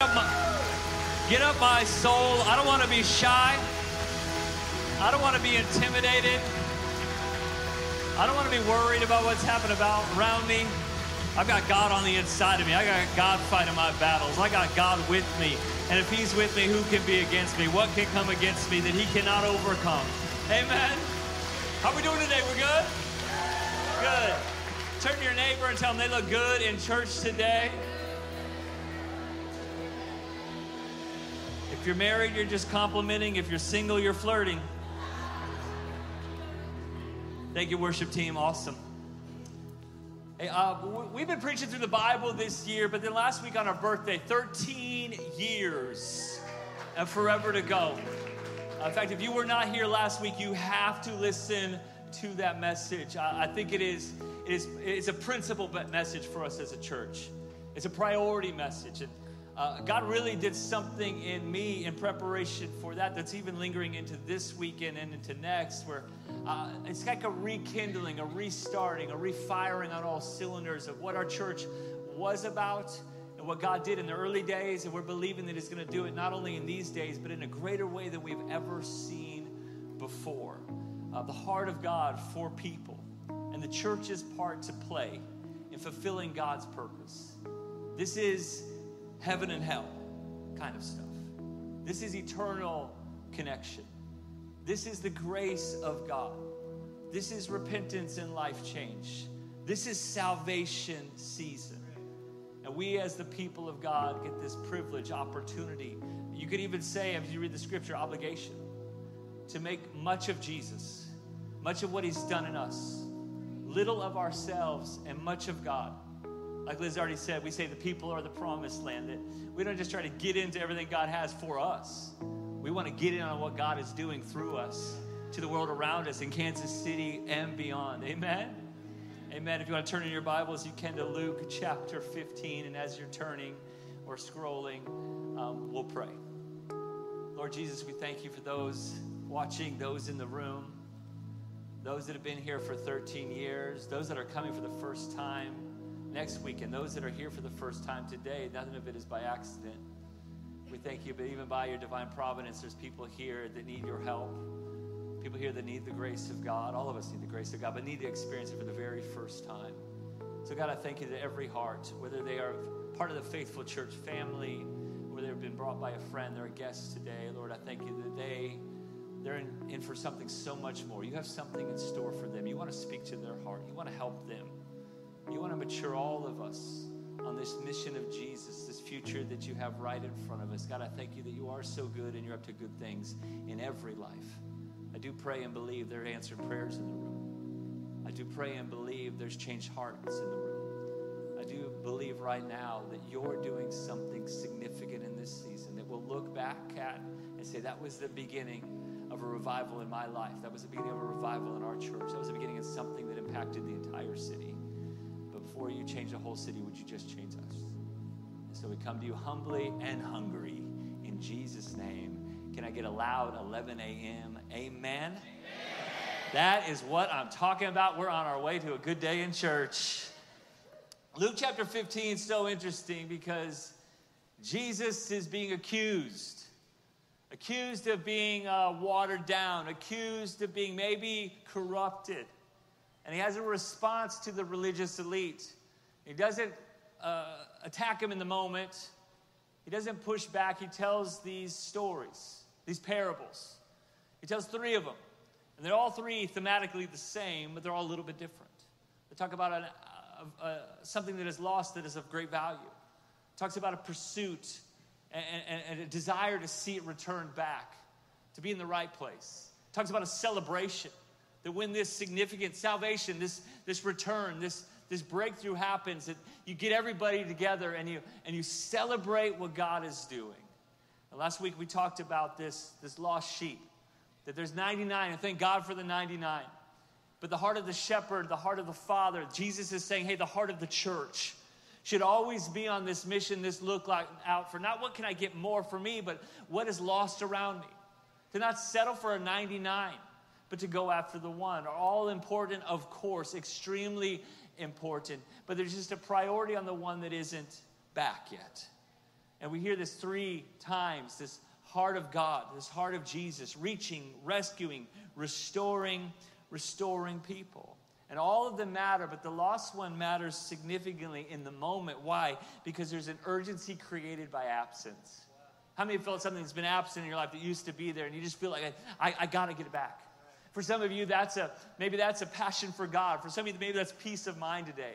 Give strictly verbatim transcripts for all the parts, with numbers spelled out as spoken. Get up, my, get up my soul. I don't want to be shy. I don't want to be intimidated. I don't want to be worried about what's happening about around me. I've got God on the inside of me. I got God fighting my battles. I got God with me. And if he's with me, who can be against me? What can come against me that he cannot overcome? Amen. How are we doing today? We're good? Good. Turn to your neighbor and tell them they look good in church today. If you're married, you're just complimenting. If you're single, you're flirting. Thank you, worship team. Awesome. Hey, uh, we've been preaching through the Bible this year, but then last week on our birthday, thirteen years and forever to go. In fact, if you were not here last week, you have to listen to that message. I, I think it is, it is it's a principle message for us as a church. It's a priority message. And, Uh, God really did something in me in preparation for that that's even lingering into this weekend and into next, where uh, it's like a rekindling, a restarting, a refiring on all cylinders of what our church was about and what God did in the early days. And we're believing that he's going to do it not only in these days, but in a greater way than we've ever seen before. Uh, the heart of God for people and the church's part to play in fulfilling God's purpose. This is heaven and hell kind of stuff. This is eternal connection. This is the grace of God. This is repentance and life change. This is salvation season. And we as the people of God get this privilege, opportunity. You could even say, as you read the scripture, obligation to make much of Jesus, much of what he's done in us, little of ourselves and much of God. Like Liz already said, we say the people are the promised land. That we don't just try to get into everything God has for us. We want to get in on what God is doing through us to the world around us in Kansas City and beyond. Amen? Amen. If you want to turn in your Bibles, you can to Luke chapter fifteen. And as you're turning or scrolling, um, we'll pray. Lord Jesus, we thank you for those watching, those in the room, those that have been here for thirteen years, those that are coming for the first time next week, and those that are here for the first time today. Nothing of it is by accident. We thank you, but even by your divine providence, there's people here that need your help, people here that need the grace of God. All of us need the grace of God, but need to experience it for the very first time. So God, I thank you that every heart, whether they are part of the faithful church family, or they've been brought by a friend, they're a guest today, Lord, I thank you that they, they're in, in for something so much more. You have something in store for them. You want to speak to their heart. You want to help them. You want to mature all of us on this mission of Jesus, this future that you have right in front of us. God, I thank you that you are so good and you're up to good things in every life. I do pray and believe there are answered prayers in the room. I do pray and believe there's changed hearts in the room. I do believe right now that you're doing something significant in this season that we'll look back at and say, that was the beginning of a revival in my life. That was the beginning of a revival in our church. That was the beginning of something that impacted the entire city. Before you change the whole city, would you just change us? And so we come to you humbly and hungry in Jesus' name. Can I get a loud eleven a.m. Amen? Amen. That is what I'm talking about. We're on our way to a good day in church. Luke chapter fifteen is so interesting because Jesus is being accused, accused of being uh, watered down, accused of being maybe corrupted. And he has a response to the religious elite. He doesn't uh, attack him in the moment. He doesn't push back. He tells these stories, these parables. He tells three of them. And they're all three thematically the same, but they're all a little bit different. They talk about an, uh, uh, something that is lost that is of great value. It talks about a pursuit and, and, and a desire to see it returned back, to be in the right place. It talks about a celebration. That when this significant salvation, this, this return, this, this breakthrough happens, that you get everybody together and you, and you celebrate what God is doing. And last week we talked about this, this lost sheep, that there's ninety-nine, and thank God for the ninety-nine. But the heart of the shepherd, the heart of the Father, Jesus is saying, hey, the heart of the church should always be on this mission, this look like, out for not what can I get more for me, but what is lost around me. To not settle for a ninety-nine. But to go after the one are all important, of course, extremely important. But there's just a priority on the one that isn't back yet. And we hear this three times, this heart of God, this heart of Jesus, reaching, rescuing, restoring, restoring people. And all of them matter, but the lost one matters significantly in the moment. Why? Because there's an urgency created by absence. How many have felt something that's been absent in your life that used to be there, and you just feel like, I, I, I got to get it back? For some of you, that's a maybe that's a passion for God. For some of you, maybe that's peace of mind today.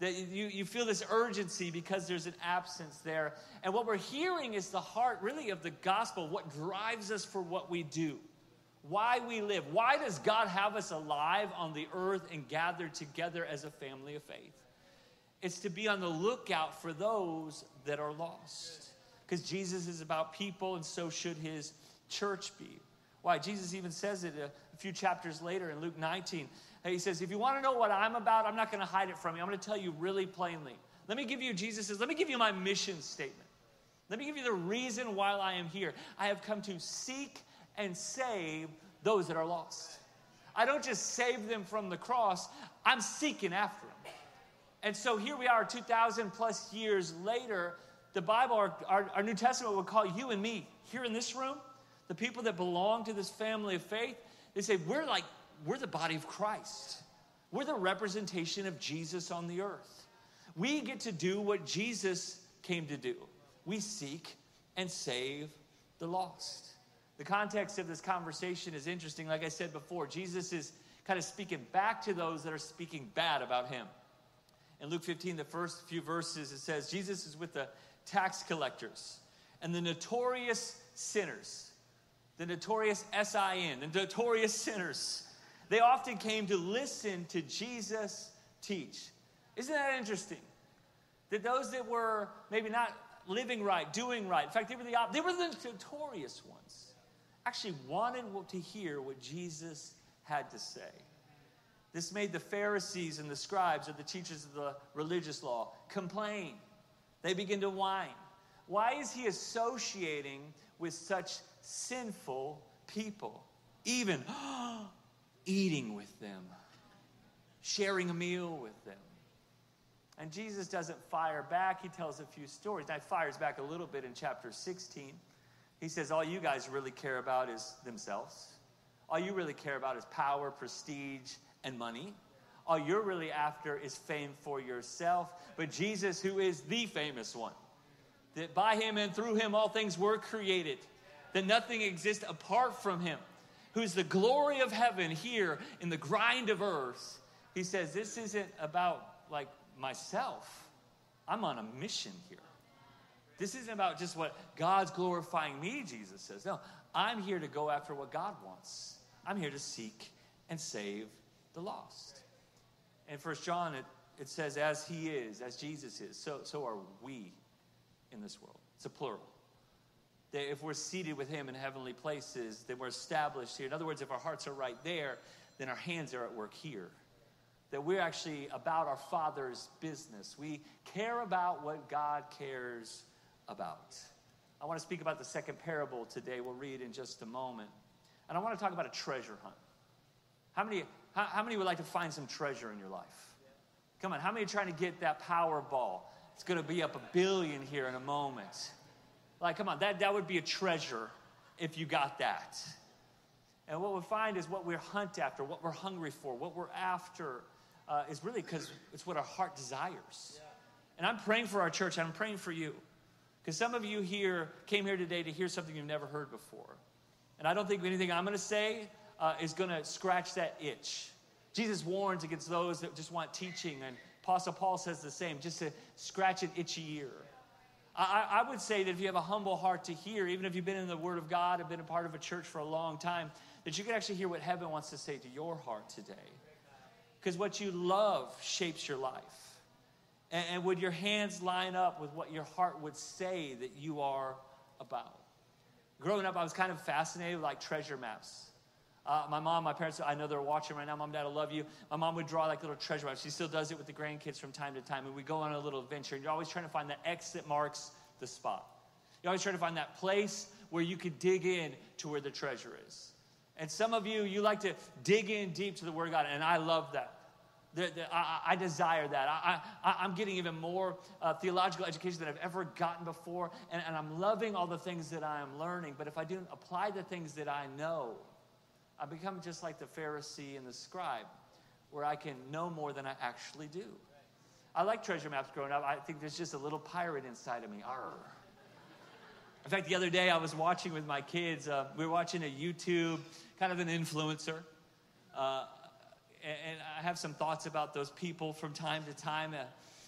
That you, you feel this urgency because there's an absence there. And what we're hearing is the heart, really, of the gospel, what drives us for what we do, why we live. Why does God have us alive on the earth and gathered together as a family of faith? It's to be on the lookout for those that are lost. Because Jesus is about people, and so should his church be. Why? Jesus even says it a few chapters later in Luke nineteen. He says, if you want to know what I'm about, I'm not going to hide it from you. I'm going to tell you really plainly. Let me give you, Jesus says, let me give you my mission statement. Let me give you the reason why I am here. I have come to seek and save those that are lost. I don't just save them from the cross. I'm seeking after them. And so here we are two thousand plus years later. The Bible, our, our, our New Testament would call you and me here in this room, the people that belong to this family of faith, they say, we're like, we're the body of Christ. We're the representation of Jesus on the earth. We get to do what Jesus came to do. We seek and save the lost. The context of this conversation is interesting. Like I said before, Jesus is kind of speaking back to those that are speaking bad about him. In Luke fifteen, the first few verses, it says, Jesus is with the tax collectors and the notorious sinners. The notorious S I N, the notorious sinners. They often came to listen to Jesus teach. Isn't that interesting? That those that were maybe not living right, doing right, in fact, they were the, they were the notorious ones, actually wanted to hear what Jesus had to say. This made the Pharisees and the scribes, or the teachers of the religious law, complain. They begin to whine. Why is he associating with such sinful people, even eating with them, sharing a meal with them? And Jesus doesn't fire back. He tells a few stories. Now, he fires back a little bit in chapter sixteen. He says, all you guys really care about is themselves. All you really care about is power, prestige, and money. All you're really after is fame for yourself. But Jesus, who is the famous one, that by him and through him all things were created, that nothing exists apart from him, who's the glory of heaven here in the grind of earth. He says, this isn't about, like, myself. I'm on a mission here. This isn't about just what God's glorifying me, Jesus says. No, I'm here to go after what God wants. I'm here to seek and save the lost. In First John, it, it says, as he is, as Jesus is, so, so are we in this world. It's a plural. That if we're seated with him in heavenly places, then we're established here. In other words, if our hearts are right there, then our hands are at work here. That we're actually about our Father's business. We care about what God cares about. I want to speak about the second parable today. We'll read in just a moment. And I want to talk about a treasure hunt. How many, how, how many would like to find some treasure in your life? Come on, how many are trying to get that Powerball? It's going to be up a billion here in a moment. Like, come on, that, that would be a treasure if you got that. And what we find is what we hunt after, what we're hungry for, what we're after uh, is really because it's what our heart desires. And I'm praying for our church. I'm praying for you. Because some of you here came here today to hear something you've never heard before. And I don't think anything I'm going to say uh, is going to scratch that itch. Jesus warns against those that just want teaching. And Apostle Paul says the same, just to scratch an itchy ear. I, I would say that if you have a humble heart to hear, even if you've been in the Word of God and been a part of a church for a long time, that you can actually hear what heaven wants to say to your heart today. Because what you love shapes your life. And, and would your hands line up with what your heart would say that you are about? Growing up, I was kind of fascinated with, like, treasure maps. Uh, my mom, my parents, I know they're watching right now. Mom, Dad, I love you. My mom would draw, like, little treasure maps. She still does it with the grandkids from time to time. And we go on a little adventure. And you're always trying to find the X that marks the spot. You're always trying to find that place where you could dig in to where the treasure is. And some of you, you like to dig in deep to the Word of God. And I love that. The, the, I, I desire that. I, I, I'm getting even more uh, theological education than I've ever gotten before, and, and I'm loving all the things that I am learning, but if I didn't apply the things that I know, I become just like the Pharisee and the scribe, where I can know more than I actually do. I like treasure maps growing up. I think there's just a little pirate inside of me. Arr. In fact, the other day I was watching with my kids. Uh, we were watching a YouTube, kind of an influencer, uh, and I have some thoughts about those people from time to time.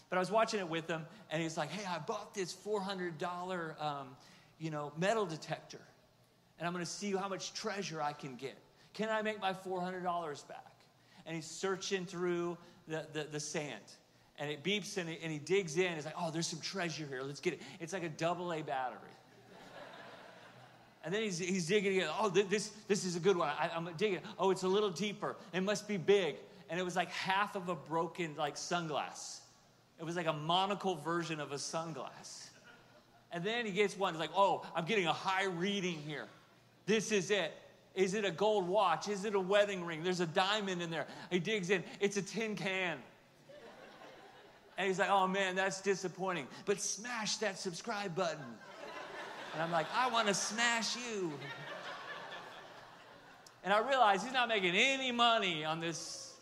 But I was watching it with him, and he's like, hey, I bought this four hundred dollars um, you know, metal detector, and I'm going to see how much treasure I can get. Can I make my four hundred dollars back? And he's searching through the, the, the sand, and it beeps, and, it, and he digs in. He's like, oh, there's some treasure here. Let's get it. It's like a double A battery. And then he's, he's digging again. Oh, this, this is a good one. I, I'm digging it. Oh, it's a little deeper. It must be big. And it was like half of a broken, like, sunglass. It was like a monocle version of a sunglass. And then he gets one. He's like, oh, I'm getting a high reading here. This is it. Is it a gold watch? Is it a wedding ring? There's a diamond in there. He digs in. It's a tin can. And he's like, oh, man, that's disappointing. But smash that subscribe button. And I'm like, I want to smash you. And I realize he's not making any money on this,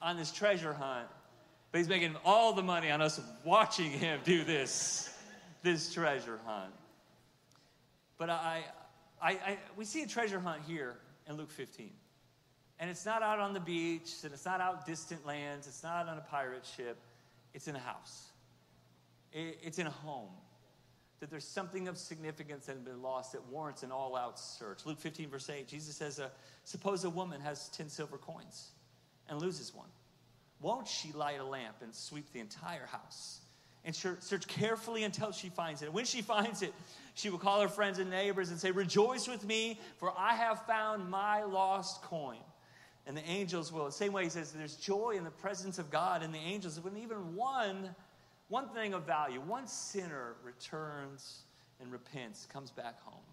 on this treasure hunt, but he's making all the money on us watching him do this, this treasure hunt. But I, I, I, we see a treasure hunt here in Luke fifteen. And it's not out on the beach, and it's not out distant lands. It's not on a pirate ship. It's in a house. It, it's in a home. That there's something of significance that has been lost that warrants an all-out search. Luke fifteen, verse eight, Jesus says, uh, suppose a woman has ten silver coins and loses one. Won't she light a lamp and sweep the entire house and search carefully until she finds it? And when she finds it, she will call her friends and neighbors and say, rejoice with me, for I have found my lost coin. And the angels will. The same way he says there's joy in the presence of God and the angels. When even one One thing of value, one sinner returns and repents, comes back home.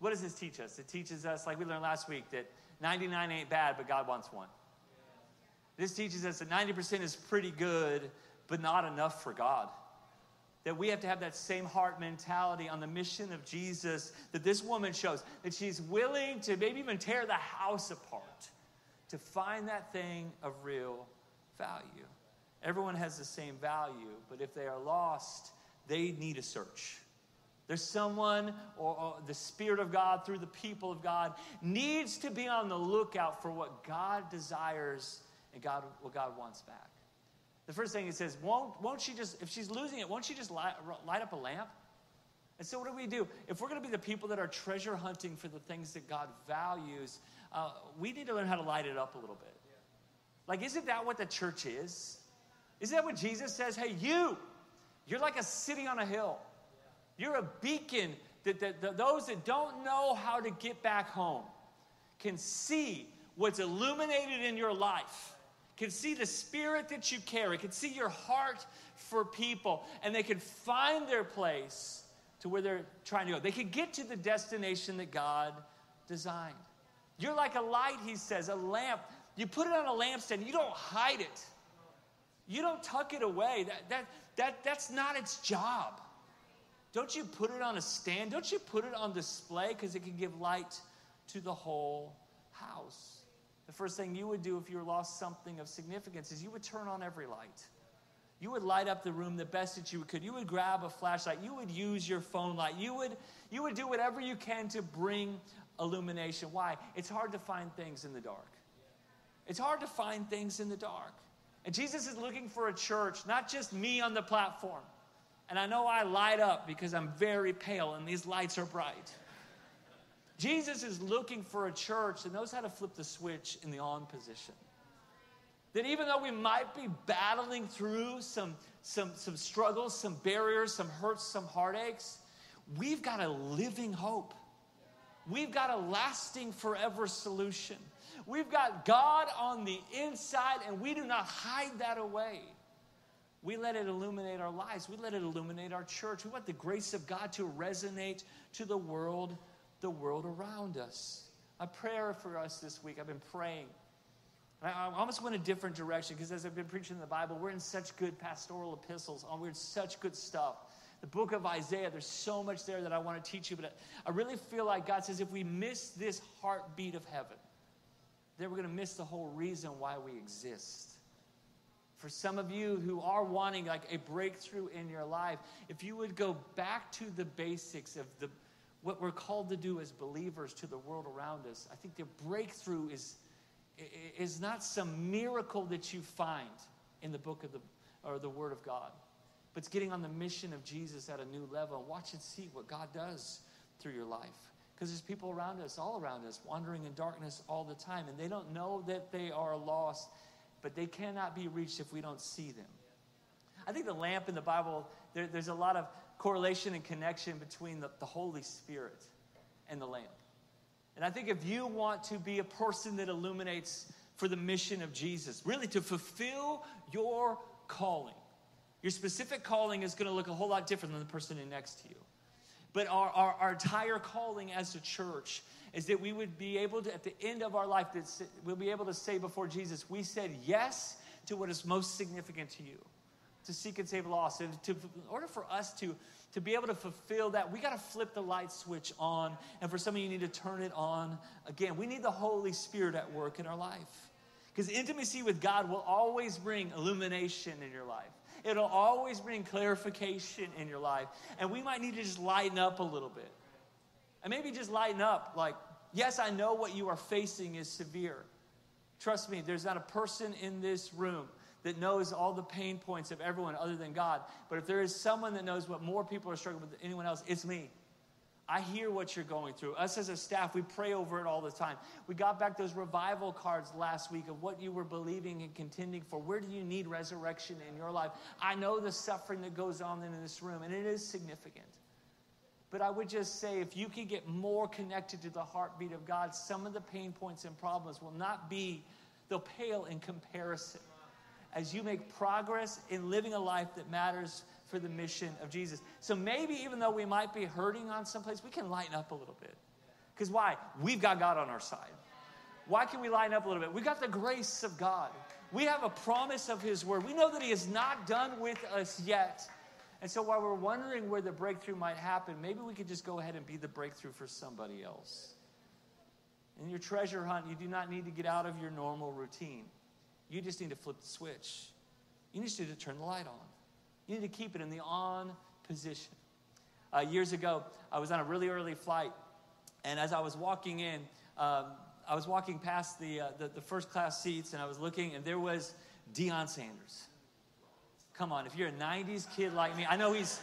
What does this teach us? It teaches us, like we learned last week, that ninety-nine ain't bad, but God wants one. This teaches us that ninety percent is pretty good, but not enough for God. That we have to have that same heart mentality on the mission of Jesus that this woman shows, that she's willing to maybe even tear the house apart to find that thing of real value. Everyone has the same value, but if they are lost, they need a search. There's someone, or, or the Spirit of God through the people of God needs to be on the lookout for what God desires and God what God wants back. The first thing he says, won't, won't she just, if she's losing it, won't she just light, light up a lamp? And so what do we do? If we're going to be the people that are treasure hunting for the things that God values, uh, we need to learn how to light it up a little bit. Like, isn't that what the church is? Isn't that what Jesus says? Hey, you, you're like a city on a hill. You're a beacon that, that, that those that don't know how to get back home can see what's illuminated in your life, can see the spirit that you carry, can see your heart for people, and they can find their place to where they're trying to go. They can get to the destination that God designed. You're like a light, he says, a lamp. You put it on a lampstand. You don't hide it. You don't tuck it away. That, that, that, that's not its job. Don't you put it on a stand. Don't you put it on display, because it can give light to the whole house. The first thing you would do if you lost something of significance is you would turn on every light. You would light up the room the best that you could. You would grab a flashlight. You would use your phone light. You would, you would do whatever you can to bring illumination. Why? It's hard to find things in the dark. It's hard to find things in the dark. And Jesus is looking for a church, not just me on the platform. And I know I light up because I'm very pale and these lights are bright. Jesus is looking for a church that knows how to flip the switch in the on position. That even though we might be battling through some, some, some struggles, some barriers, some hurts, some heartaches, we've got a living hope. We've got a lasting forever solution. We've got God on the inside, and we do not hide that away. We let it illuminate our lives. We let it illuminate our church. We want the grace of God to resonate to the world, the world around us. A prayer for us this week. I've been praying I, I almost went a different direction because as I've been preaching in the Bible, we're in such good pastoral epistles. We're in such good stuff. The book of Isaiah, there's so much there that I want to teach you, but I really feel like God says if we miss this heartbeat of heaven, then we're going to miss the whole reason why we exist. For some of you who are wanting like a breakthrough in your life, if you would go back to the basics of the what we're called to do as believers to the world around us, I think the breakthrough is, is not some miracle that you find in the book of the or the Word of God. But it's getting on the mission of Jesus at a new level. Watch and see what God does through your life. Because there's people around us, all around us, wandering in darkness all the time. And they don't know that they are lost, but they cannot be reached if we don't see them. I think the lamp in the Bible, there, there's a lot of correlation and connection between the, the Holy Spirit and the lamp. And I think if you want to be a person that illuminates for the mission of Jesus, really to fulfill your calling, your specific calling is going to look a whole lot different than the person next to you. But our, our, our entire calling as a church is that we would be able to, at the end of our life, that we'll be able to say before Jesus, we said yes to what is most significant to you, to seek and save lost. And to, in order for us to, to be able to fulfill that, we got to flip the light switch on. And for some of you, you need to turn it on again. We need the Holy Spirit at work in our life. Because intimacy with God will always bring illumination in your life. It'll always bring clarification in your life. And we might need to just lighten up a little bit. And maybe just lighten up. Like, yes, I know what you are facing is severe. Trust me, there's not a person in this room that knows all the pain points of everyone other than God. But if there is someone that knows what more people are struggling with than anyone else, it's me. I hear what you're going through. Us as a staff, we pray over it all the time. We got back those revival cards last week of what you were believing and contending for. Where do you need resurrection in your life? I know the suffering that goes on in this room, and it is significant. But I would just say if you can get more connected to the heartbeat of God, some of the pain points and problems will not be, they'll pale in comparison as you make progress in living a life that matters for the mission of Jesus. So maybe even though we might be hurting on someplace, we can lighten up a little bit. Because why? We've got God on our side. Why can we lighten up a little bit? We got the grace of God. We have a promise of His word. We know that He is not done with us yet. And so while we're wondering where the breakthrough might happen, maybe we could just go ahead and be the breakthrough for somebody else. In your treasure hunt, you do not need to get out of your normal routine. You just need to flip the switch. You just need to turn the light on. You need to keep it in the on position. Uh, years ago, I was on a really early flight, and as I was walking in, um, I was walking past the, uh, the the first class seats, and I was looking, and there was Deion Sanders. Come on, if you're a nineties kid like me, I know he's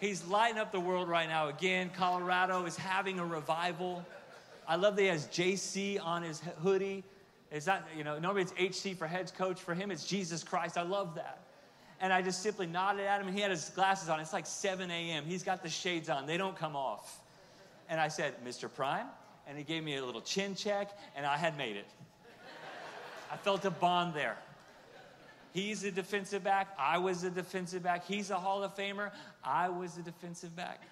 he's lighting up the world right now. Again, Colorado is having a revival. I love that he has J C on his hoodie. It's not, you know, normally it's H C for head coach. For him, it's Jesus Christ. I love that. And I just simply nodded at him, and he had his glasses on. It's like seven a.m. He's got the shades on. They don't come off. And I said, Mister Prime, and he gave me a little chin check, and I had made it. I felt a bond there. He's a defensive back. I was a defensive back. He's a Hall of Famer. I was a defensive back.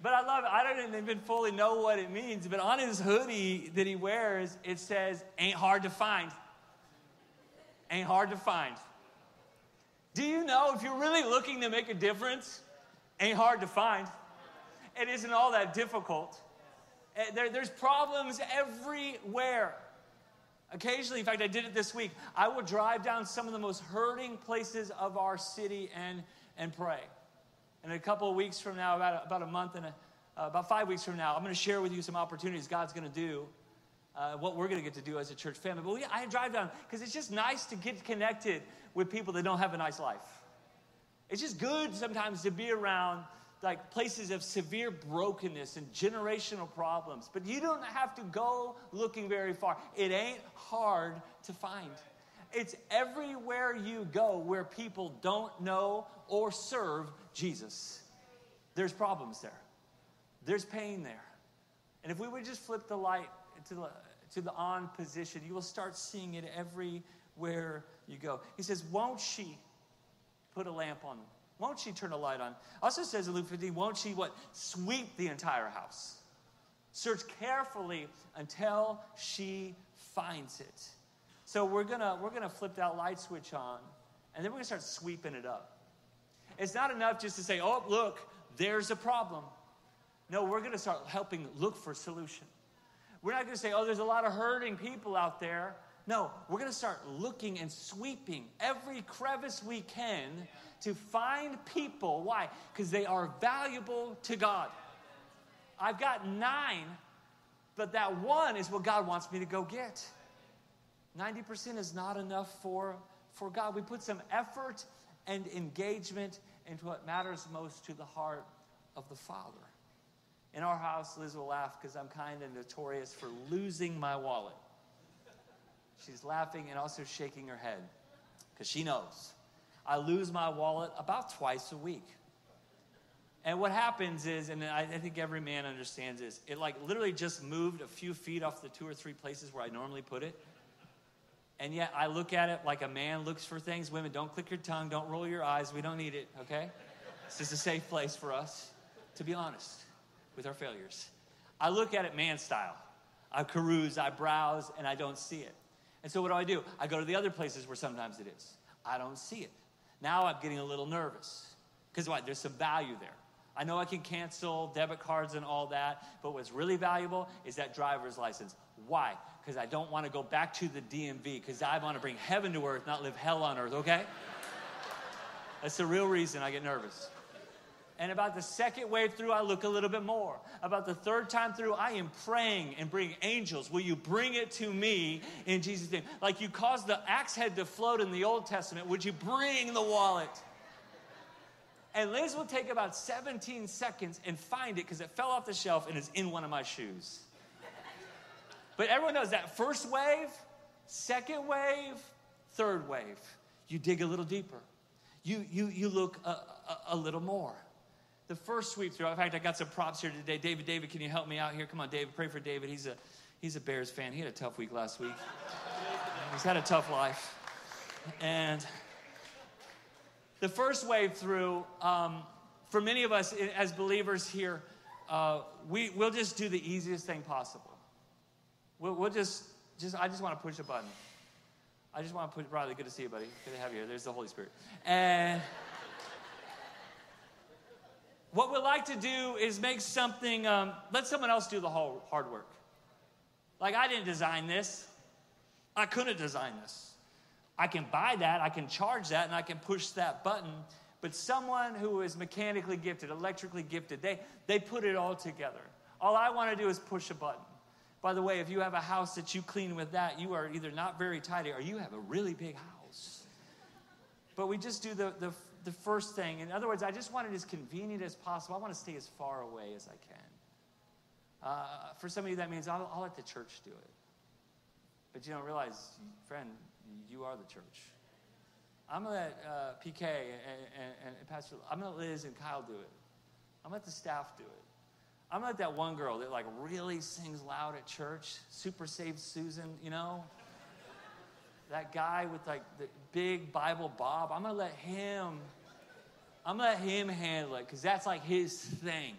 But I love it. I don't even fully know what it means, but on his hoodie that he wears, it says, ain't hard to find. Ain't hard to find. Do you know if you're really looking to make a difference, ain't hard to find. It isn't all that difficult. There, there's problems everywhere. Occasionally, in fact, I did it this week. I will drive down some of the most hurting places of our city and, and pray. And a couple of weeks from now, about a, about a month and a, uh, about five weeks from now, I'm going to share with you some opportunities God's going to do. Uh, what we're going to get to do as a church family. But we, I drive down because it's just nice to get connected with people that don't have a nice life. It's just good sometimes to be around like places of severe brokenness and generational problems. But you don't have to go looking very far. It ain't hard to find. It's everywhere you go where people don't know or serve Jesus. There's problems there. There's pain there. And if we would just flip the light To the, to the on position, you will start seeing it everywhere you go. He says, won't she put a lamp on them? Won't she turn a light on? Also says in Luke fifteen, won't she what? Sweep the entire house. Search carefully until she finds it. So we're gonna we're gonna flip that light switch on, and then we're gonna start sweeping it up. It's not enough just to say, "Oh, look, there's a problem." No, we're gonna start helping look for solution. We're not gonna say, "Oh, there's a lot of hurting people out there." No, we're gonna start looking and sweeping every crevice we can yeah. to find people. Why? Because they are valuable to God. I've got nine, but that one is what God wants me to go get. ninety percent is not enough for, for God. We put some effort and engagement into what matters most to the heart of the Father. In our house, Liz will laugh because I'm kind of notorious for losing my wallet. She's laughing and also shaking her head because she knows. I lose my wallet about twice a week. And what happens is, and I think every man understands this, it like literally just moved a few feet off the two or three places where I normally put it. And yet I look at it like a man looks for things. Women, don't click your tongue. Don't roll your eyes. We don't need it, okay? This is a safe place for us to be honest with our failures. I look at it man style. I peruse, I browse, and I don't see it. And so what do I do? I go to the other places where sometimes it is. I don't see it. Now I'm getting a little nervous because what? There's some value there. I know I can cancel debit cards and all that, but what's really valuable is that driver's license. Why? Because I don't want to go back to the D M V because I want to bring heaven to earth, not live hell on earth, okay? That's the real reason I get nervous. And about the second wave through, I look a little bit more. About the third time through, I am praying and bringing angels. Will you bring it to me in Jesus' name? Like you caused the axe head to float in the Old Testament. Would you bring the wallet? And Liz will take about seventeen seconds and find it because it fell off the shelf and is in one of my shoes. But everyone knows that first wave, second wave, third wave. You dig a little deeper. You, you, you look a, a, a little more. The first sweep through. In fact, I got some props here today. David, David, can you help me out here? Come on, David. Pray for David. He's a, he's a Bears fan. He had a tough week last week. He's had a tough life. And the first wave through, um, for many of us as believers here, uh, we, we'll just do the easiest thing possible. We'll, we'll just, just, I just want to push a button. I just want to push, Bradley, good to see you, buddy. Good to have you here. There's the Holy Spirit. And what we like to do is make something, um, let someone else do the whole hard work. Like, I didn't design this. I couldn't design this. I can buy that, I can charge that, and I can push that button. But someone who is mechanically gifted, electrically gifted, they, they put it all together. All I want to do is push a button. By the way, if you have a house that you clean with that, you are either not very tidy or you have a really big house. But we just do the, the, the first thing. In other words, I just want it as convenient as possible. I want to stay as far away as I can. Uh, for some of you, that means I'll, I'll let the church do it. But you don't realize, friend, you are the church. I'm going to let uh, P K and, and, and Pastor, I'm going to let Liz and Kyle do it. I'm going to let the staff do it. I'm going to let that one girl that like really sings loud at church, super saved Susan, you know? That guy with like the big Bible bob, I'm going to let him, I'm going to let him handle it because that's like his thing.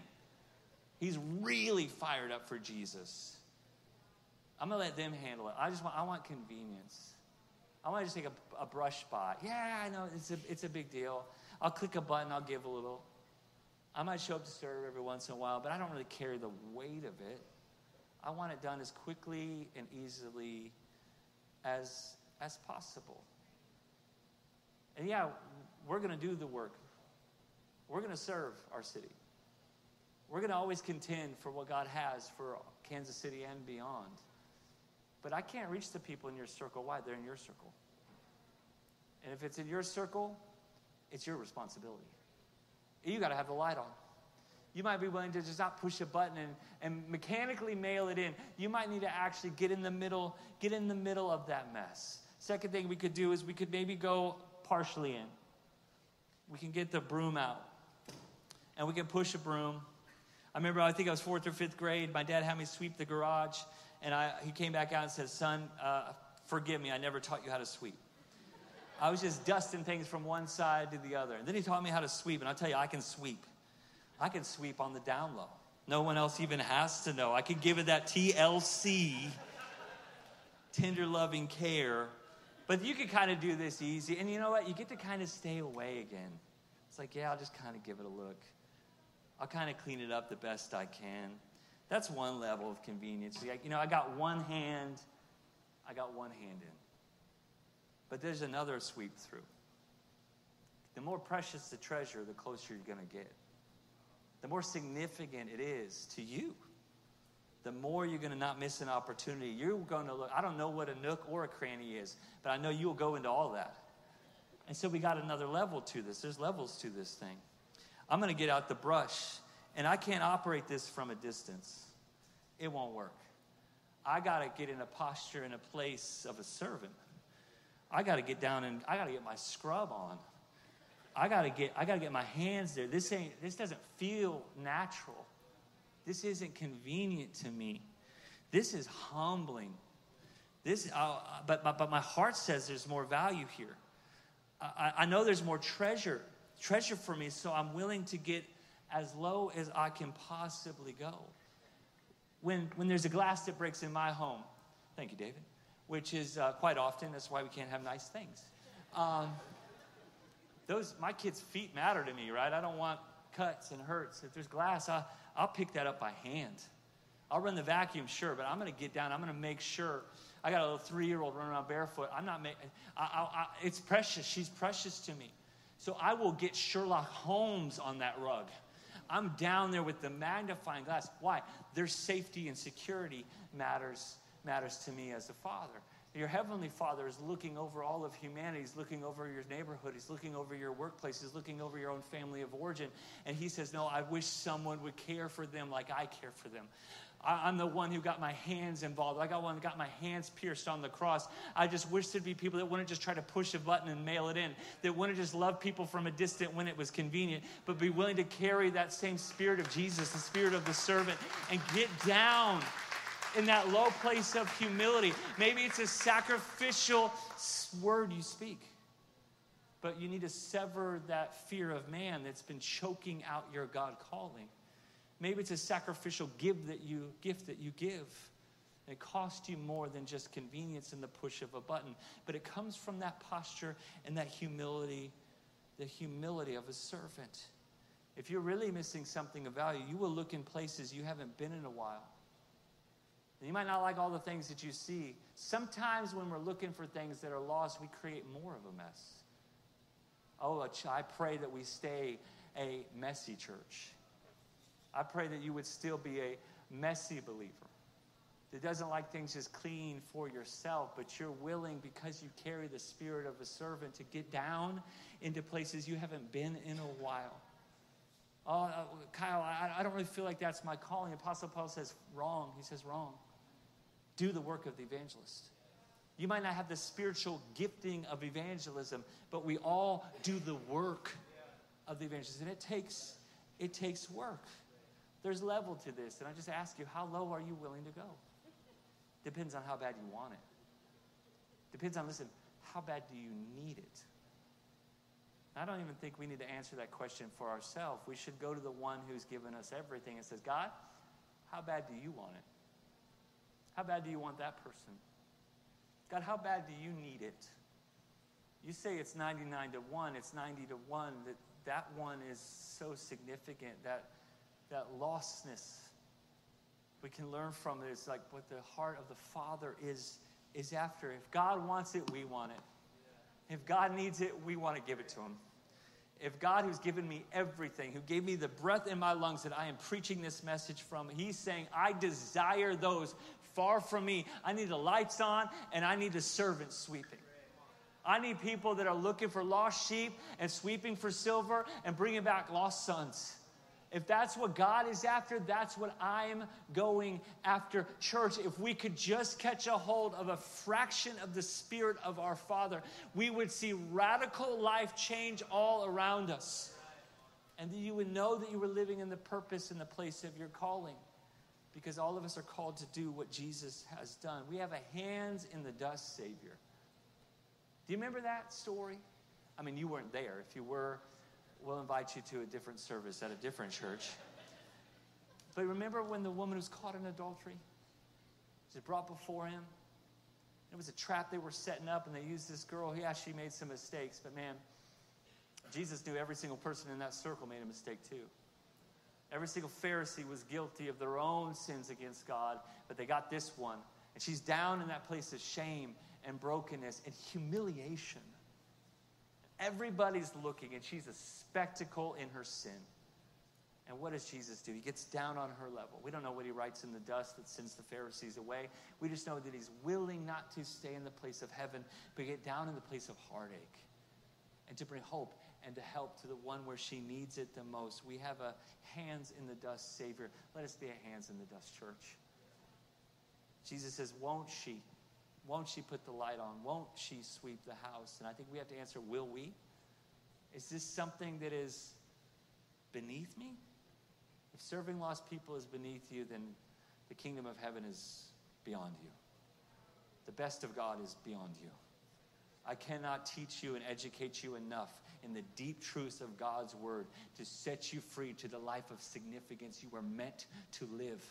He's really fired up for Jesus. I'm going to let them handle it. I just want, I want convenience. I want to just take a, a brush spot. Yeah, I know, it's a, it's a big deal. I'll click a button, I'll give a little. I might show up to serve every once in a while, but I don't really carry the weight of it. I want it done as quickly and easily as, as possible. And yeah, we're going to do the work. We're going to serve our city. We're going to always contend for what God has for Kansas City and beyond. But I can't reach the people in your circle. Why? They're in your circle. And if it's in your circle, it's your responsibility. You got to have the light on. You might be willing to just not push a button and, and mechanically mail it in. You might need to actually get in the middle, get in the middle of that mess. Second thing we could do is we could maybe go partially in. We can get the broom out. And we can push a broom. I remember, I think I was fourth or fifth grade. My dad had me sweep the garage. And I, he came back out and said, son, uh, forgive me, I never taught you how to sweep. I was just dusting things from one side to the other. And then he taught me how to sweep. And I'll tell you, I can sweep. I can sweep on the down low. No one else even has to know. I could give it that T L C, tender loving care. But you could kind of do this easy. And you know what? You get to kind of stay away again. It's like, yeah, I'll just kind of give it a look. I'll kind of clean it up the best I can. That's one level of convenience. Like, you know, I got one hand, I got one hand in. But there's another sweep through. The more precious the treasure, the closer you're going to get. The more significant it is to you, the more you're going to not miss an opportunity. You're going to look. I don't know what a nook or a cranny is, but I know you'll go into all that. And so we got another level to this. There's levels to this thing. I'm going to get out the brush, and I can't operate this from a distance. It won't work. I got to get in a posture, in a place of a servant. I got to get down and I got to get my scrub on. I gotta get, I gotta get my hands there. This ain't, this doesn't feel natural. This isn't convenient to me. This is humbling. This, uh, but, but, but my heart says there's more value here. I, I know there's more treasure, treasure for me, so I'm willing to get as low as I can possibly go. When, when there's a glass that breaks in my home, thank you, David, which is uh, quite often. That's why we can't have nice things. Um, Those, my kids' feet matter to me, right? I don't want cuts and hurts. If there's glass, I, I'll pick that up by hand. I'll run the vacuum, sure, but I'm going to get down. I'm going to make sure. I got a little three-year-old running around barefoot. I'm not making. It's precious. She's precious to me. So I will get Sherlock Holmes on that rug. I'm down there with the magnifying glass. Why? Their safety and security matters matters to me as a father. Your heavenly Father is looking over all of humanity. He's looking over your neighborhood. He's looking over your workplace. He's looking over your own family of origin. And he says, no, I wish someone would care for them like I care for them. I, I'm the one who got my hands involved. I got one that got my hands pierced on the cross. I just wish there'd be people that wouldn't just try to push a button and mail it in, that wouldn't just love people from a distance when it was convenient, but be willing to carry that same spirit of Jesus, the spirit of the servant, and get down in that low place of humility. Maybe it's a sacrificial word you speak, but you need to sever that fear of man that's been choking out your God calling. Maybe it's a sacrificial give that you, gift that you give. And it costs you more than just convenience and the push of a button, but it comes from that posture and that humility, the humility of a servant. If you're really missing something of value, you will look in places you haven't been in a while. You might not like all the things that you see. Sometimes when we're looking for things that are lost, we create more of a mess. Oh, I pray that we stay a messy church. I pray that you would still be a messy believer that doesn't like things just clean for yourself, but you're willing, because you carry the spirit of a servant, to get down into places you haven't been in a while. Oh, Kyle, I, I don't really feel like that's my calling. Apostle Paul says, wrong. He says, wrong. Do the work of the evangelist. You might not have the spiritual gifting of evangelism, but we all do the work of the evangelist. And it takes, it takes work. There's level to this. And I just ask you, how low are you willing to go? Depends on how bad you want it. Depends on, listen, how bad do you need it? I don't even think we need to answer that question for ourselves. We should go to the one who's given us everything and says, God, how bad do you want it? How bad do you want that person? God, how bad do you need it? You say it's ninety-nine to one, it's ninety to one, that that one is so significant, that that lostness we can learn from it. It's like what the heart of the Father is is after. If God wants it, we want it. If God needs it, we want to give it to him. If God, who's given me everything, who gave me the breath in my lungs that I am preaching this message from, he's saying, I desire those far from me. I need the lights on, and I need the servants sweeping. I need people that are looking for lost sheep and sweeping for silver and bringing back lost sons. If that's what God is after, that's what I'm going after. Church, if we could just catch a hold of a fraction of the spirit of our Father, we would see radical life change all around us. And you would know that you were living in the purpose and the place of your calling, because all of us are called to do what Jesus has done. We have a hands in the dust Savior. Do you remember that story? I mean, you weren't there. If you were, we'll invite you to a different service at a different church. But remember when the woman was caught in adultery? She was brought before him. It was a trap they were setting up, and they used this girl. Yeah, she made some mistakes, but man, Jesus knew every single person in that circle made a mistake too. Every single Pharisee was guilty of their own sins against God, but they got this one. And she's down in that place of shame and brokenness and humiliation. Everybody's looking, and she's a spectacle in her sin. And what does Jesus do? He gets down on her level. We don't know what he writes in the dust that sends the Pharisees away. We just know that he's willing not to stay in the place of heaven, but get down in the place of heartache and to bring hope and to help to the one where she needs it the most. We have a hands in the dust Savior. Let us be a hands in the dust church. Jesus says, won't she? Won't she put the light on? Won't she sweep the house? And I think we have to answer, will we? Is this something that is beneath me? If serving lost people is beneath you, then the kingdom of heaven is beyond you. The best of God is beyond you. I cannot teach you and educate you enough in the deep truths of God's word to set you free to the life of significance you are meant to live.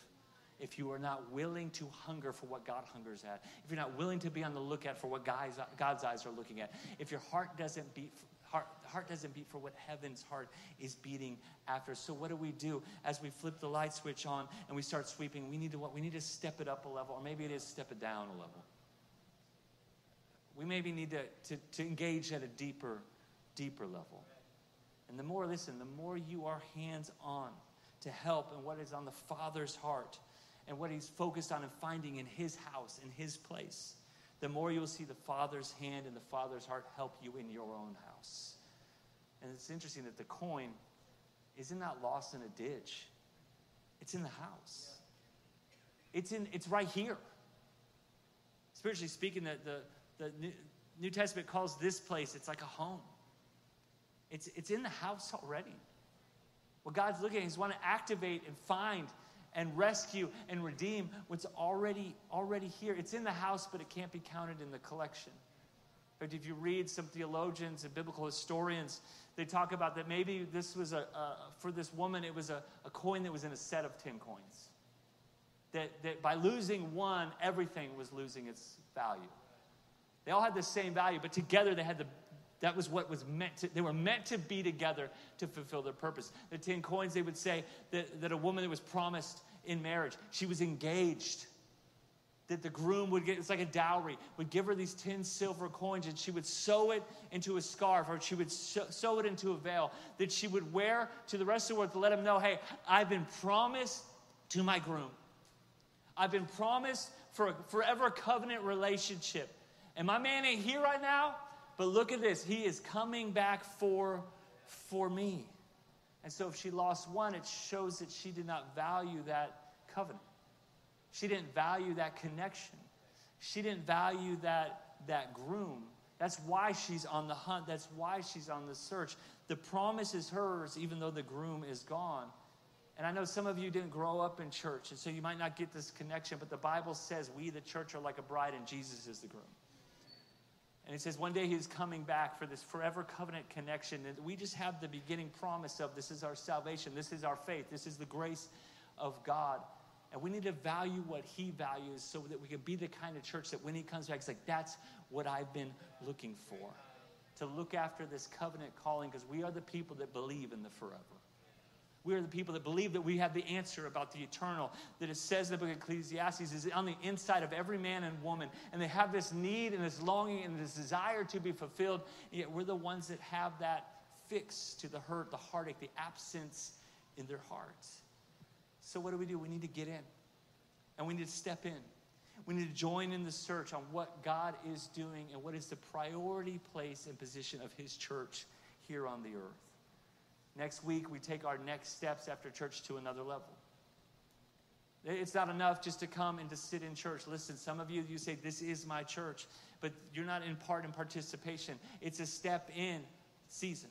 If you are not willing to hunger for what God hungers at, if you're not willing to be on the lookout for what God's eyes are looking at, if your heart doesn't beat, heart, heart doesn't beat for what heaven's heart is beating after. So what do we do as we flip the light switch on and we start sweeping? We need to what? We need to step it up a level, or maybe it is step it down a level. We maybe need to, to, to engage at a deeper, deeper level. And the more, listen, the more you are hands-on to help in what is on the Father's heart and what he's focused on and finding in his house, in his place, the more you'll see the Father's hand and the Father's heart help you in your own house. And it's interesting that the coin isn't not lost in a ditch. It's in the house. It's in. It's right here. Spiritually speaking, that the, the The New Testament calls this place, it's like a home. It's, it's in the house already. What God's looking at is want to activate and find and rescue and redeem what's already, already here. It's in the house, but it can't be counted in the collection. But if you read some theologians and biblical historians, they talk about that maybe this was a, a for this woman, it was a, a coin that was in a set of ten coins. That, that by losing one, everything was losing its value. They all had the same value, but together they had the, that was what was meant to, they were meant to be together to fulfill their purpose. The ten coins, they would say that, that a woman that was promised in marriage, she was engaged, that the groom would get, it's like a dowry, would give her these ten silver coins, and she would sew it into a scarf, or she would sew it into a veil, that she would wear to the rest of the world to let them know, hey, I've been promised to my groom. I've been promised for a forever covenant relationship. And my man ain't here right now, but look at this. He is coming back for, for me. And so if she lost one, it shows that she did not value that covenant. She didn't value that connection. She didn't value that, that groom. That's why she's on the hunt. That's why she's on the search. The promise is hers, even though the groom is gone. And I know some of you didn't grow up in church, and so you might not get this connection, but the Bible says we, the church, are like a bride, and Jesus is the groom. And it says one day he's coming back for this forever covenant connection. And we just have the beginning promise of this is our salvation. This is our faith. This is the grace of God. And we need to value what he values so that we can be the kind of church that when he comes back, it's like, that's what I've been looking for. To look after this covenant calling, because we are the people that believe in the forever. We are the people that believe that we have the answer about the eternal, that it says in the book of Ecclesiastes is on the inside of every man and woman, and they have this need and this longing and this desire to be fulfilled, and yet we're the ones that have that fix to the hurt, the heartache, the absence in their hearts. So what do we do? We need to get in, and we need to step in. We need to join in the search on what God is doing and what is the priority place and position of his church here on the earth. Next week, we take our next steps after church to another level. It's not enough just to come and to sit in church. Listen, some of you, you say, this is my church, but you're not in part in participation. It's a step in season.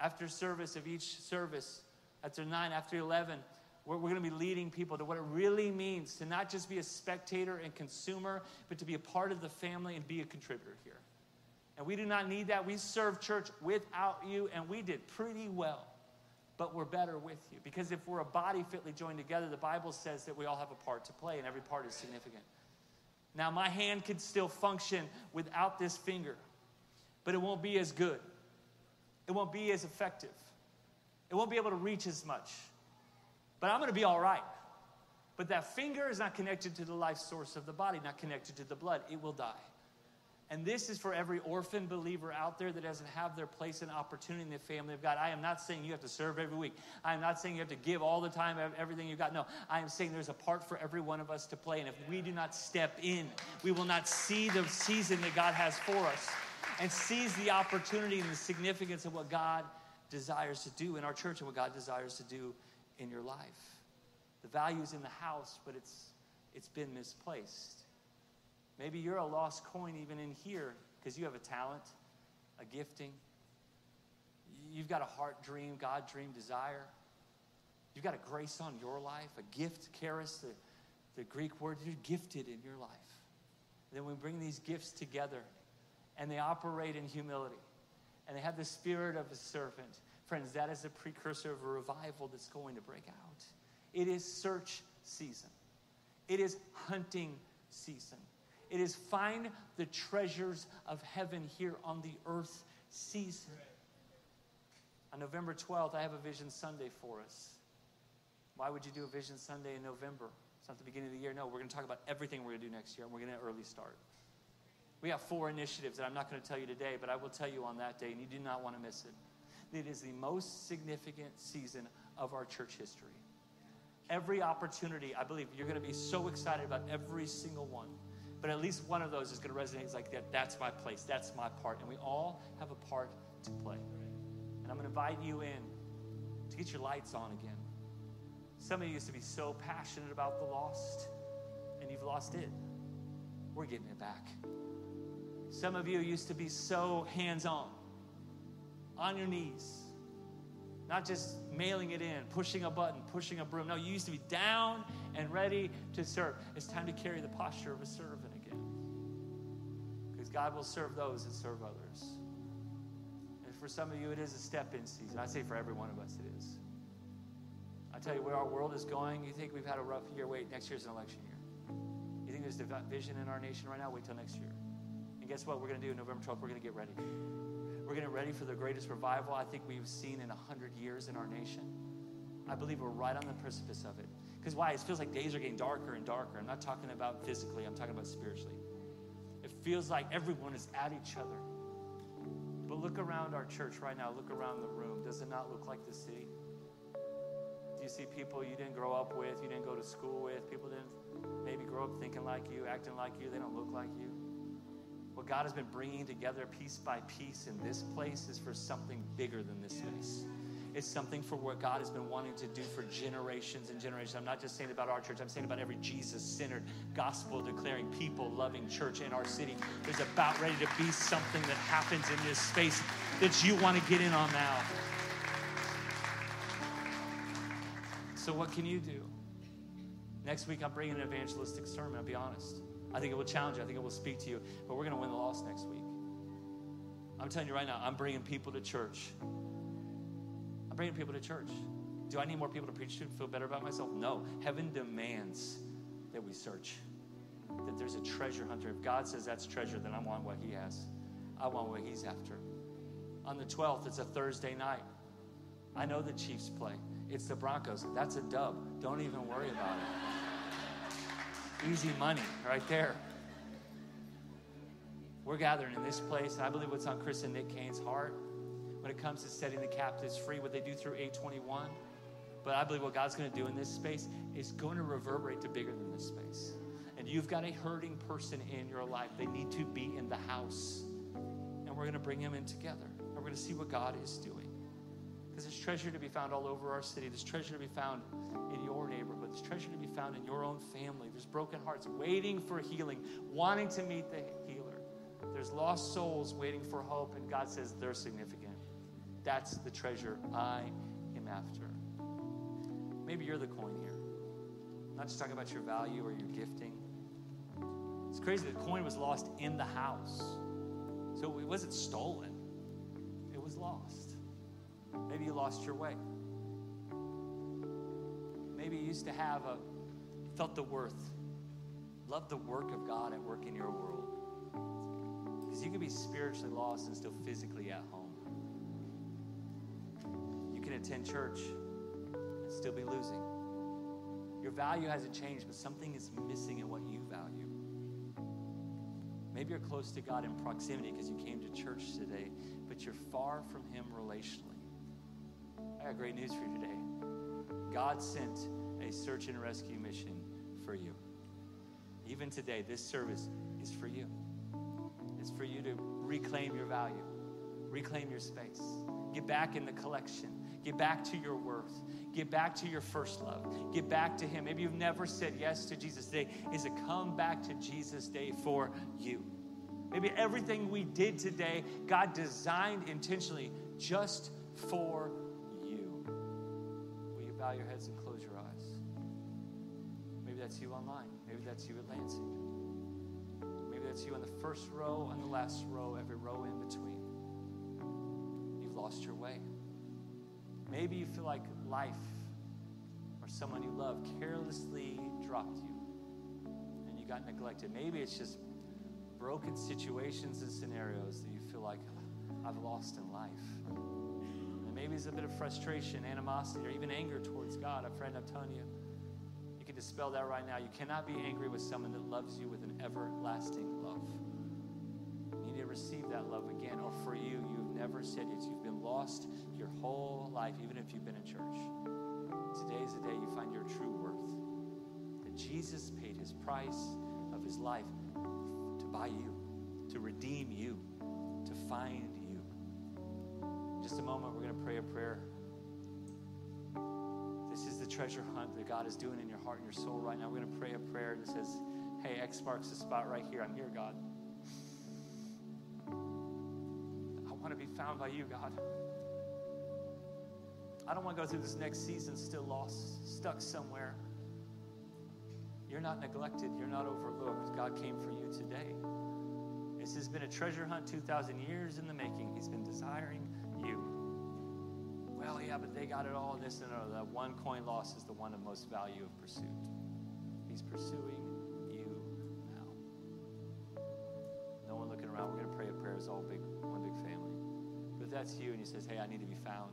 After service of each service, after nine, after eleven, we're, we're going to be leading people to what it really means to not just be a spectator and consumer, but to be a part of the family and be a contributor here. And we do not need that. We served church without you, and we did pretty well. but we're better with you. Because if we're a body fitly joined together, the Bible says that we all have a part to play and every part is significant. Now, my hand could still function without this finger, but it won't be as good. It won't be as effective. It won't be able to reach as much. But I'm going to be all right. But that finger is not connected to the life source of the body, not connected to the blood. It will die. And this is for every orphan believer out there that doesn't have their place and opportunity in the family of God. I am not saying you have to serve every week. I am not saying you have to give all the time, everything you've got. No, I am saying there's a part for every one of us to play. And if we do not step in, we will not see the season that God has for us and seize the opportunity and the significance of what God desires to do in our church and what God desires to do in your life. The value is in the house, but it's it's been misplaced. Maybe you're a lost coin even in here because you have a talent, a gifting. You've got a heart dream, God dream, desire. You've got a grace on your life, a gift, charis, the, the Greek word. You're gifted in your life. And then we bring these gifts together and they operate in humility and they have the spirit of a servant. Friends, that is a precursor of a revival that's going to break out. It is search season. It is hunting season. It is find the treasures of heaven here on the earth season. On November twelfth, I have a Vision Sunday for us. Why would you do a Vision Sunday in November? It's not the beginning of the year. No, we're going to talk about everything we're going to do next year, and we're going to early start. We have four initiatives that I'm not going to tell you today, but I will tell you on that day, and you do not want to miss it. It is the most significant season of our church history. Every opportunity, I believe you're going to be so excited about every single one. But at least one of those is going to resonate. It's like, that, that's my place. That's my part. And we all have a part to play. And I'm going to invite you in to get your lights on again. Some of you used to be so passionate about the lost, and you've lost it. We're getting it back. Some of you used to be so hands-on, on your knees, not just mailing it in, pushing a button, pushing a broom. No, you used to be down and ready to serve. It's time to carry the posture of a servant again, because God will serve those that serve others. And for some of you, it is a step-in season. I say for every one of us, it is. I tell you where our world is going. You think we've had a rough year? Wait, next year's an election year. You think there's division in our nation right now? Wait till next year. And guess what? We're going to do November twelfth. We're going to get ready. We're getting ready for the greatest revival I think we've seen in one hundred years in our nation. I believe we're right on the precipice of it. Because why? It feels like days are getting darker and darker. I'm not talking about physically. I'm talking about spiritually. It feels like everyone is at each other. But look around our church right now. Look around the room. Does it not look like the city? Do you see people you didn't grow up with, you didn't go to school with, people didn't maybe grow up thinking like you, acting like you, they don't look like you? What God has been bringing together piece by piece in this place is for something bigger than this place. It's something for what God has been wanting to do for generations and generations. I'm not just saying about our church. I'm saying about every Jesus-centered, gospel-declaring, people-loving church in our city. There's about ready to be something that happens in this space that you want to get in on now. So what can you do? Next week, I'm bringing an evangelistic sermon, I'll be honest. I think it will challenge you. I think it will speak to you. But we're going to win the loss next week. I'm telling you right now, I'm bringing people to church. I'm bringing people to church. Do I need more people to preach to and feel better about myself? No. Heaven demands that we search, that there's a treasure hunter. If God says that's treasure, then I want what he has. I want what he's after. On the twelfth, it's a Thursday night. I know the Chiefs play. It's the Broncos. That's a dub. Don't even worry about it. Easy money right there. We're gathering in this place, and I believe what's on Chris and Nick Cain's heart when it comes to setting the captives free, what they do through eight twenty-one. But I believe what God's going to do in this space is going to reverberate to bigger than this space. And you've got a hurting person in your life. They need to be in the house. And we're going to bring them in together. And we're going to see what God is doing. Because there's treasure to be found all over our city. There's treasure to be found in your neighborhood. There's treasure to be found in your own family. There's broken hearts waiting for healing, wanting to meet the healer. There's lost souls waiting for hope, and God says they're significant. That's the treasure I am after. Maybe you're the coin here. I'm not just talking about your value or your gifting. It's crazy, the coin was lost in the house. So it wasn't stolen. It was lost. Maybe you lost your way. maybe used to have a, felt the worth. Love the work of God at work in your world. Because you can be spiritually lost and still physically at home. You can attend church and still be losing. Your value hasn't changed, but something is missing in what you value. Maybe you're close to God in proximity because you came to church today, but you're far from Him relationally. I got great news for you today. God sent a search and rescue mission for you. Even today, this service is for you. It's for you to reclaim your value, reclaim your space, get back in the collection, get back to your worth, get back to your first love, get back to Him. Maybe you've never said yes to Jesus. Today is a come back to Jesus day for you. Maybe everything we did today, God designed intentionally just for you. Will you bow your heads and close your eyes? Maybe that's you online. Maybe that's you at Lansing. Maybe that's you on the first row, on the last row, every row in between. You've lost your way. Maybe you feel like life or someone you love carelessly dropped you and you got neglected. Maybe it's just broken situations and scenarios that you feel like I've lost in life. And maybe it's a bit of frustration, animosity, or even anger towards God. A friend, I'm telling you, you can dispel that right now. You cannot be angry with someone that loves you with an everlasting love. You need to receive that love again, or for you, you've never said yes. You've been lost your whole life, even if you've been in church. Today's the day you find your true worth. That Jesus paid His price of His life to buy you, to redeem you, to find you. In just a moment, we're going to pray a prayer. This is the treasure hunt that God is doing in your heart and your soul right now. We're going to pray a prayer that says, hey, X marks the spot right here. I'm here, God. I want to be found by you, God. I don't want to go through this next season still lost, stuck somewhere. You're not neglected. You're not overlooked. God came for you today. This has been a treasure hunt two thousand years in the making. He's been desiring you. Well, yeah, but they got it all, this and that. That one coin lost is the one of most value of pursuit. He's pursuing you now. No one looking around. We're going to pray a prayer as all big, one big family. But if that's you and you says, hey, I need to be found,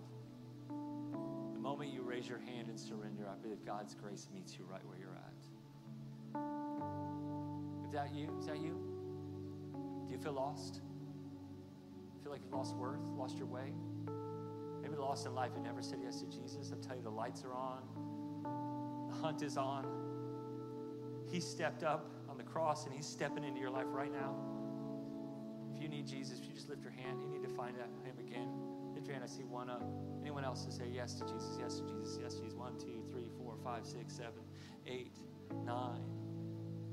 the moment you raise your hand and surrender, I believe God's grace meets you right where you're at. Is that you? Is that you? Do you feel lost? Feel like you've lost worth, lost your way? Maybe lost in life and never said yes to Jesus. I tell you, the lights are on. The hunt is on. He stepped up on the cross, and He's stepping into your life right now. If you need Jesus, if you just lift your hand, you need to find Him again. Lift your hand. I see one up. Anyone else to say yes to Jesus, yes to Jesus, yes to Jesus? One, two, three, four, five, six, seven, eight, nine.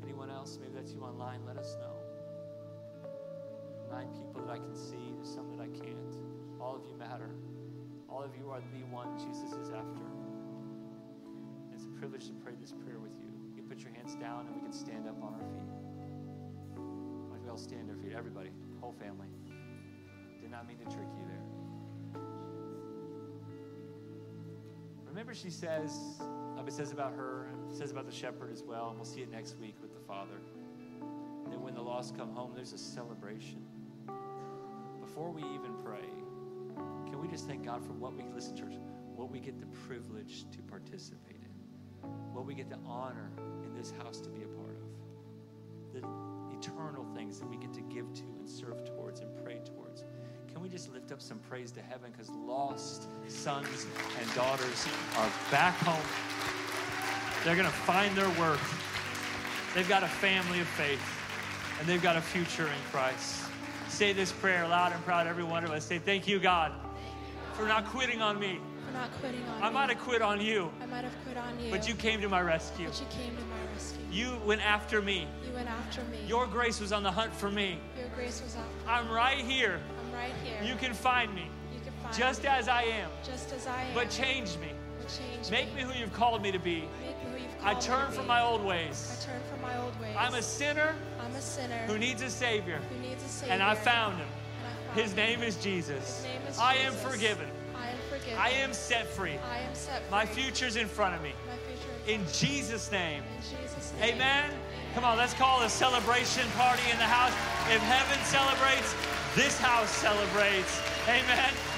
Anyone else? Maybe that's you online. Let us know. Nine people that I can see. There's some that I can't. All of you matter. All of you are the one Jesus is after. It's a privilege to pray this prayer with you. You can put your hands down and we can stand up on our feet. Why don't we all stand on our feet? Everybody, whole family. Did not mean to trick you there. Remember, she says, it says about her, it says about the shepherd as well, and we'll see it next week with the Father. And then when the lost come home, there's a celebration. Before we even pray, can we just thank God for what we, listen church, what we get the privilege to participate in, what we get the honor in this house to be a part of, the eternal things that we get to give to and serve towards and pray towards. Can we just lift up some praise to heaven because lost sons and daughters are back home. They're going to find their worth. They've got a family of faith, and they've got a future in Christ. Say this prayer loud and proud, every one of us. Say, thank you, God, for not quitting on me. For not quitting on me. I might have quit on you. I might have quit on you. But you came to my rescue. But you came to my rescue. You went after me. You went after me. Your grace was on the hunt for me. Your grace was on the hunt. I'm right here. Right here. You can find me, you can find just, me. As I am, just as I am, but change me. But change Make me. me who you've called me to be. I turn from my old ways. I turn from my old ways. I'm a sinner. I'm a sinner who needs a Savior. Who needs a Savior. And I found Him. I found his, him. Name is Jesus. His name is Jesus. I am forgiven. I am forgiven. forgiven. I am set free. I am set free. My future's in front of me. My future in, front in Jesus' name. In Jesus' name. Amen. Amen. Come on, let's call a celebration party in the house. If heaven celebrates, this house celebrates. Amen.